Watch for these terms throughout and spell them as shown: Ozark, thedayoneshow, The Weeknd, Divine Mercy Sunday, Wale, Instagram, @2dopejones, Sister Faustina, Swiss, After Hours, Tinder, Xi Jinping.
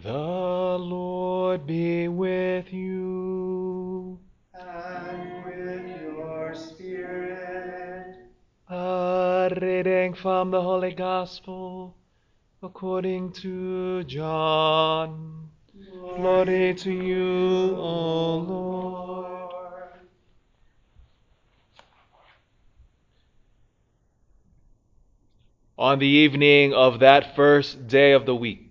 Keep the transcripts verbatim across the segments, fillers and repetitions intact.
The Lord be with you. And with your spirit. A reading from the Holy Gospel according to John. Glory, Glory to you, O Lord. On the evening of that first day of the week,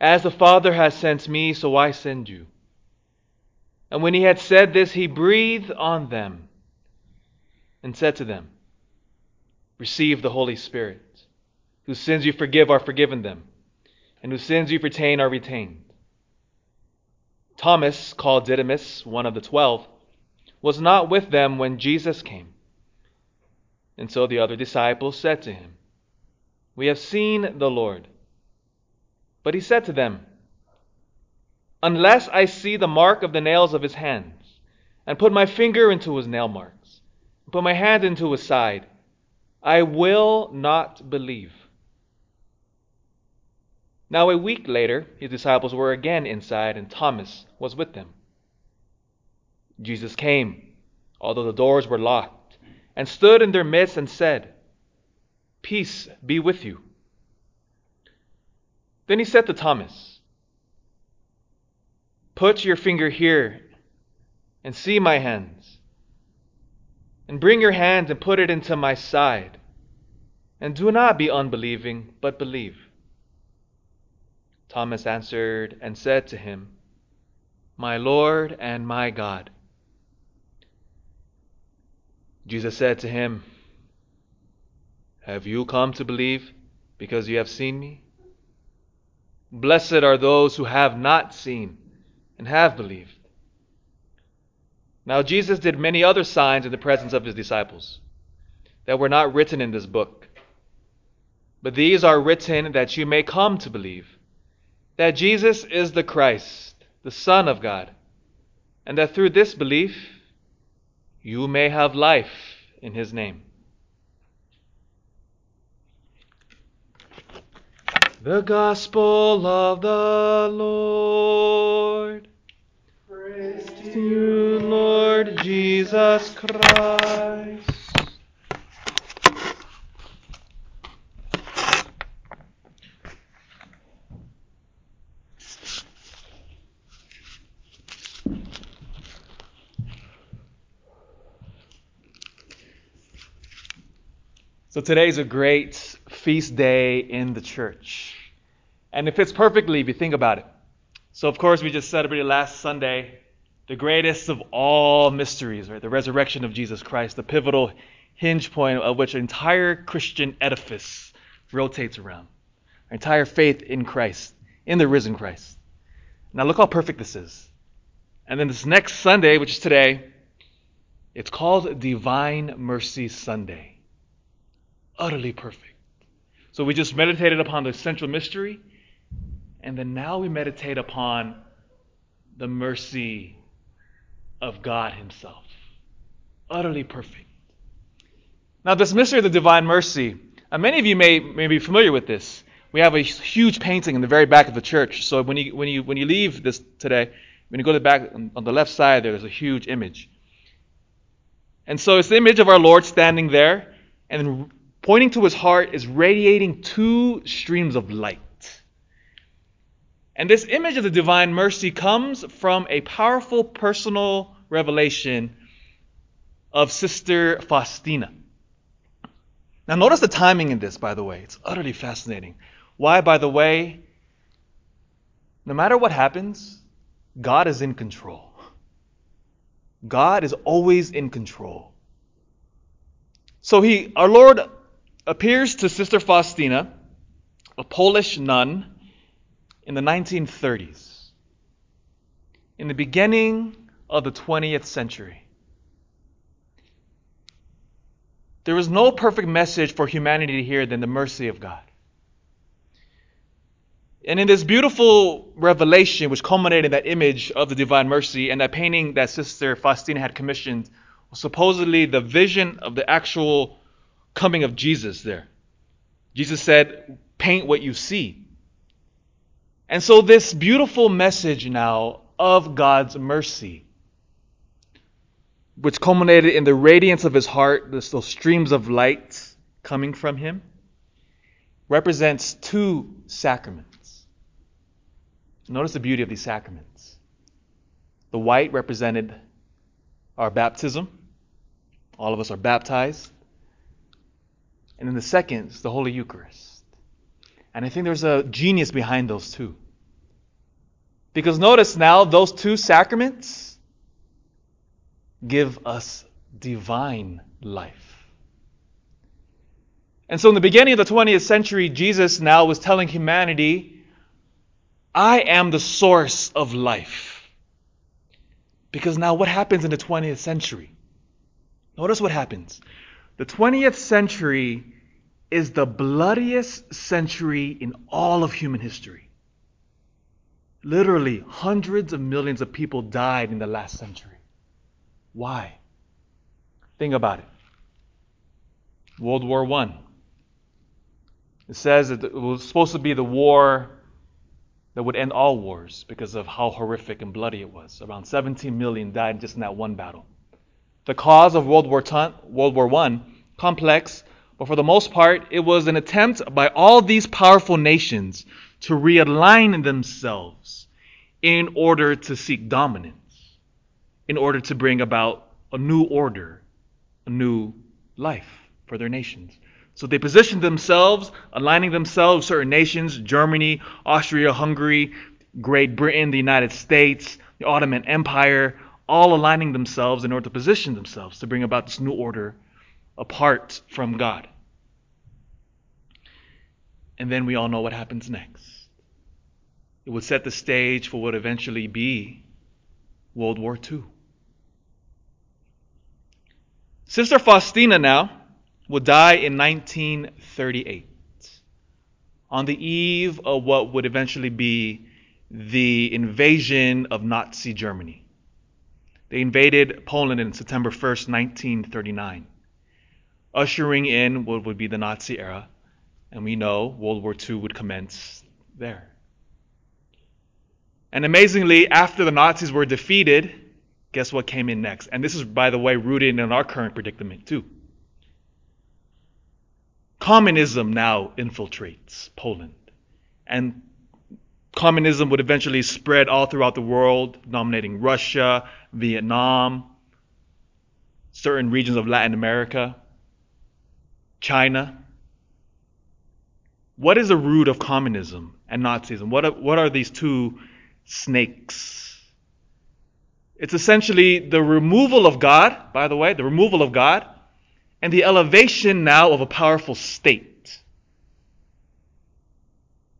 As the Father has sent me, so I send you." And when he had said this, he breathed on them and said to them, "Receive the Holy Spirit. Whose sins you forgive are forgiven them, and whose sins you retain are retained." Thomas, called Didymus, one of the twelve, was not with them when Jesus came. And so the other disciples said to him, "We have seen the Lord." But he said to them, "Unless I see the mark of the nails of his hands, and put my finger into his nail marks, and put my hand into his side, I will not believe." Now a week later, his disciples were again inside, and Thomas was with them. Jesus came, although the doors were locked, and stood in their midst and said, "Peace be with you." Then he said to Thomas, "Put your finger here and see my hands, and bring your hand and put it into my side, and do not be unbelieving, but believe." Thomas answered and said to him, "My Lord and my God." Jesus said to him, "Have you come to believe because you have seen me? Blessed are those who have not seen and have believed." Now Jesus did many other signs in the presence of his disciples that were not written in this book. But these are written that you may come to believe that Jesus is the Christ, the Son of God, and that through this belief you may have life in his name. The Gospel of the Lord. Praise to you, Lord Jesus Christ. So today's a great feast day in the church. And it fits perfectly if you think about it. So, of course, we just celebrated last Sunday the greatest of all mysteries, right? The resurrection of Jesus Christ, the pivotal hinge point of which an entire Christian edifice rotates around. Our entire faith in Christ, in the risen Christ. Now, look how perfect this is. And then this next Sunday, which is today, it's called Divine Mercy Sunday. Utterly perfect. So we just meditated upon the central mystery, and then now we meditate upon the mercy of God himself. Utterly perfect. Now this mystery of the divine mercy, uh, many of you may, may be familiar with this. We have a huge painting in the very back of the church. So when you when you, when you leave this today, when you go to the back, on, on the left side, there's a huge image. And so it's the image of our Lord standing there, and then pointing to his heart is radiating two streams of light. And this image of the divine mercy comes from a powerful personal revelation of Sister Faustina. Now notice the timing in this, by the way. It's utterly fascinating. Why, by the way, no matter what happens, God is in control. God is always in control. So he, our Lord appears to Sister Faustina, a Polish nun, in the nineteen thirties. in the beginning of the twentieth century. There is no perfect message for humanity here than the mercy of God. And in this beautiful revelation, which culminated in that image of the divine mercy and that painting that Sister Faustina had commissioned, was supposedly the vision of the actual coming of Jesus there. Jesus said, paint what you see. And so this beautiful message now of God's mercy, which culminated in the radiance of his heart, those streams of light coming from him, represents two sacraments. Notice the beauty of these sacraments. The white represented our baptism. All of us are baptized. And then the second is the Holy Eucharist. And I think there's a genius behind those two. Because notice now, those two sacraments give us divine life. And so in the beginning of the twentieth century, Jesus now was telling humanity, I am the source of life. Because now what happens in the twentieth century? Notice what happens. The twentieth century is the bloodiest century in all of human history. Literally hundreds of millions of people died in the last century. Why? Think about it. World War One. It says that it was supposed to be the war that would end all wars because of how horrific and bloody it was. Around seventeen million died just in that one battle. The cause of World War One, complex, but for the most part, it was an attempt by all these powerful nations to realign themselves in order to seek dominance, in order to bring about a new order, a new life for their nations. So they positioned themselves, aligning themselves, certain nations, Germany, Austria, Hungary, Great Britain, the United States, the Ottoman Empire, all aligning themselves in order to position themselves to bring about this new order apart from God. And then we all know what happens next. It would set the stage for what would eventually be World War Two. Sister Faustina now would die in nineteen thirty-eight, on the eve of what would eventually be the invasion of Nazi Germany. They invaded Poland on September first, nineteen thirty-nine, ushering in what would be the Nazi era, and we know World War Two would commence there. And amazingly, after the Nazis were defeated, guess what came in next? And this is, by the way, rooted in our current predicament too. Communism now infiltrates Poland, and communism would eventually spread all throughout the world, dominating Russia, Vietnam, certain regions of Latin America, China. What is the root of communism and Nazism? What are, what are these two snakes? It's essentially the removal of God, by the way, the removal of God, and the elevation now of a powerful state.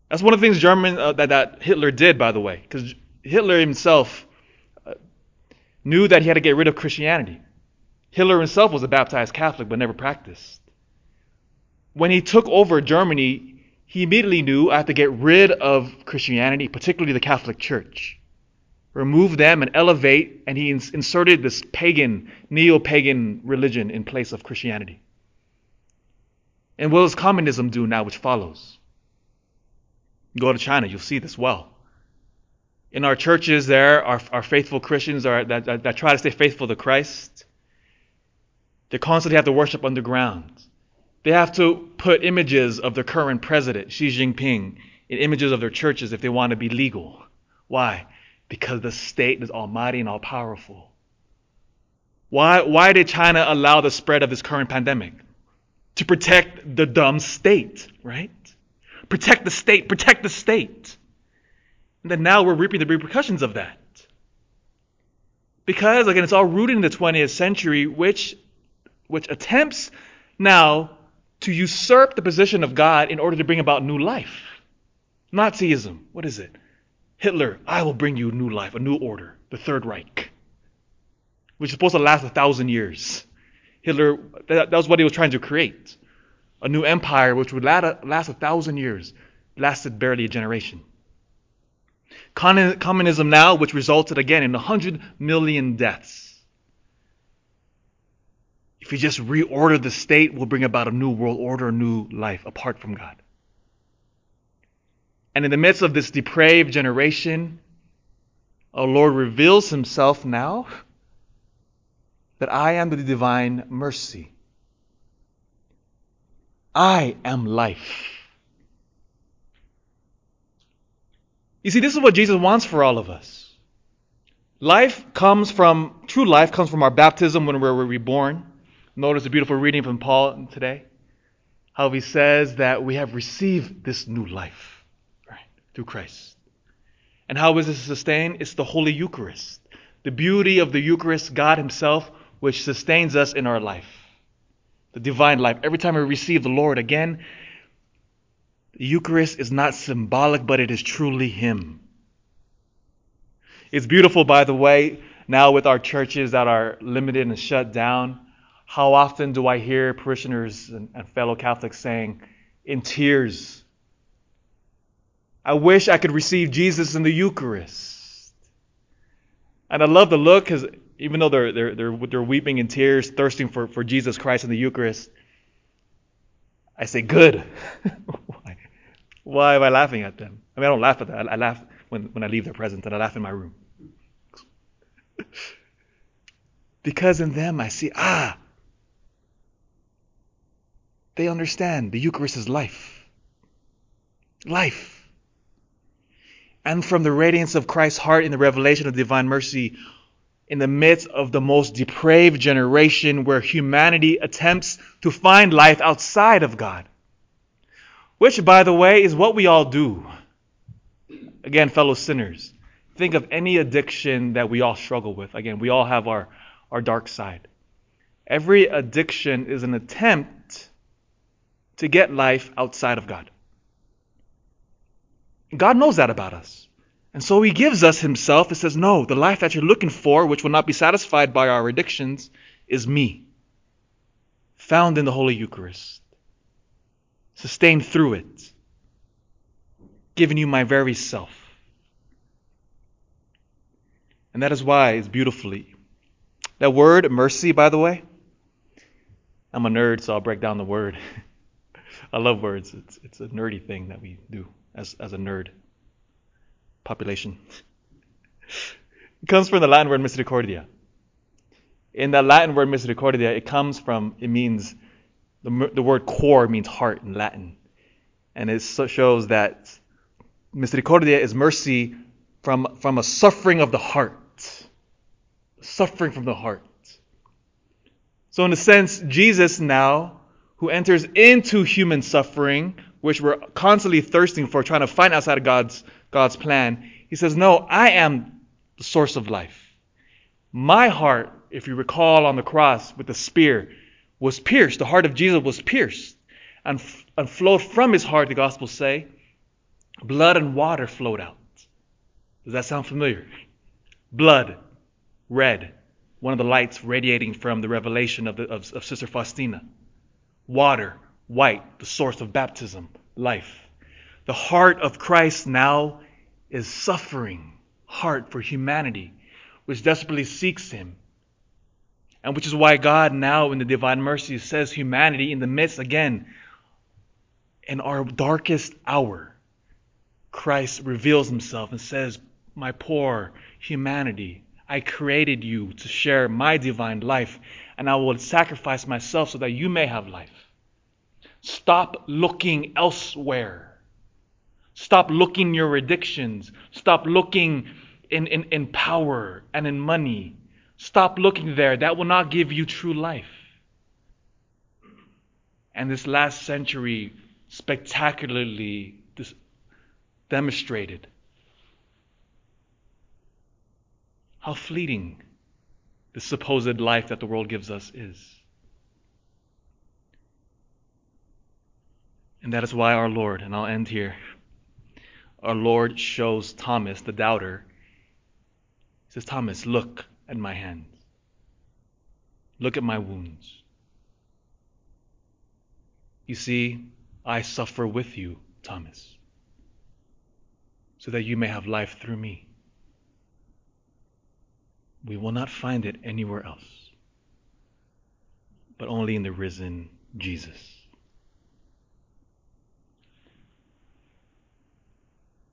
That's one of the things German, uh, that, that Hitler did, by the way, because Hitler himself uh, knew that he had to get rid of Christianity. Hitler himself was a baptized Catholic but never practiced. When he took over Germany, he immediately knew, I have to get rid of Christianity, particularly the Catholic Church. Remove them and elevate, and he ins- inserted this pagan, neo-pagan religion in place of Christianity. And what does communism do now, which follows? Go to China, you'll see this well. In our churches there, our, our faithful Christians are, that, that, that try to stay faithful to Christ, they constantly have to worship underground. They have to put images of their current president, Xi Jinping, in images of their churches if they want to be legal. Why? Because the state is almighty and all-powerful. Why, why did China allow the spread of this current pandemic? To protect the dumb state, right? Protect the state, protect the state. And then now we're reaping the repercussions of that. Because, again, it's all rooted in the twentieth century, which, which attempts now to usurp the position of God in order to bring about new life. Nazism, what is it? Hitler, I will bring you new life, a new order. the Third Reich, which is supposed to last a thousand years. Hitler, that, that was what he was trying to create. A new empire which would last a thousand years, lasted barely a generation. Communism now, which resulted again in one hundred million deaths. If we just reorder the state, we'll bring about a new world order, a new life apart from God. And in the midst of this depraved generation, our Lord reveals himself now that I am the divine mercy. I am life. You see, this is what Jesus wants for all of us. Life comes from, true life comes from our baptism when we're reborn. Notice a beautiful reading from Paul today, how he says that we have received this new life, right, through Christ. And how is this sustained? It's the Holy Eucharist. The beauty of the Eucharist, God himself, which sustains us in our life. The divine life. Every time we receive the Lord again, the Eucharist is not symbolic, but it is truly him. It's beautiful, by the way, now with our churches that are limited and shut down. How often do I hear parishioners and, and fellow Catholics saying, in tears, I wish I could receive Jesus in the Eucharist. And I love the look, because even though they're, they're, they're, they're weeping in tears, thirsting for, for Jesus Christ in the Eucharist, I say, good. Why am I laughing at them? I mean, I don't laugh at that. I, I laugh when, when I leave their presence, and I laugh in my room. Because in them I see, ah, they understand the Eucharist is life. Life. And from the radiance of Christ's heart in the revelation of divine mercy, in the midst of the most depraved generation where humanity attempts to find life outside of God. Which, by the way, is what we all do. Again, fellow sinners, think of any addiction that we all struggle with. Again, we all have our, our dark side. Every addiction is an attempt to get life outside of God. God knows that about us. And so he gives us himself and says, no, the life that you're looking for, which will not be satisfied by our addictions, is me, found in the Holy Eucharist. Sustained through it, giving you my very self. And that is why it's beautifully. That word, mercy, by the way, I'm a nerd, so I'll break down the word. I love words. It's, it's a nerdy thing that we do as, as a nerd population. It comes from the Latin word misericordia. In the Latin word misericordia, it comes from, it means The, the word cor means heart in Latin. And it so shows that misericordia is mercy from, from a suffering of the heart. Suffering from the heart. So in a sense, Jesus now, who enters into human suffering, which we're constantly thirsting for, trying to find outside of God's, God's plan, he says, no, I am the source of life. My heart, if you recall on the cross with the spear, was pierced, the heart of Jesus was pierced, and, f- and flowed from his heart, the Gospels say, blood and water flowed out. Does that sound familiar? Blood, red, one of the lights radiating from the revelation of, the, of, of Sister Faustina. Water, white, the source of baptism, life. The heart of Christ now is suffering, heart for humanity, which desperately seeks him. And which is why God now in the divine mercy says humanity in the midst, again, in our darkest hour, Christ reveals himself and says, my poor humanity, I created you to share my divine life, and I will sacrifice myself so that you may have life. Stop looking elsewhere. Stop looking your addictions. Stop looking in, in, in power and in money. Stop looking there. That will not give you true life. And this last century spectacularly dis- demonstrated how fleeting the supposed life that the world gives us is. And that is why our Lord, and I'll end here, our Lord shows Thomas, the doubter, says, Thomas, look at my hands. Look at my wounds. You see, I suffer with you, Thomas, so that you may have life through me. We will not find it anywhere else, but only in the risen Jesus.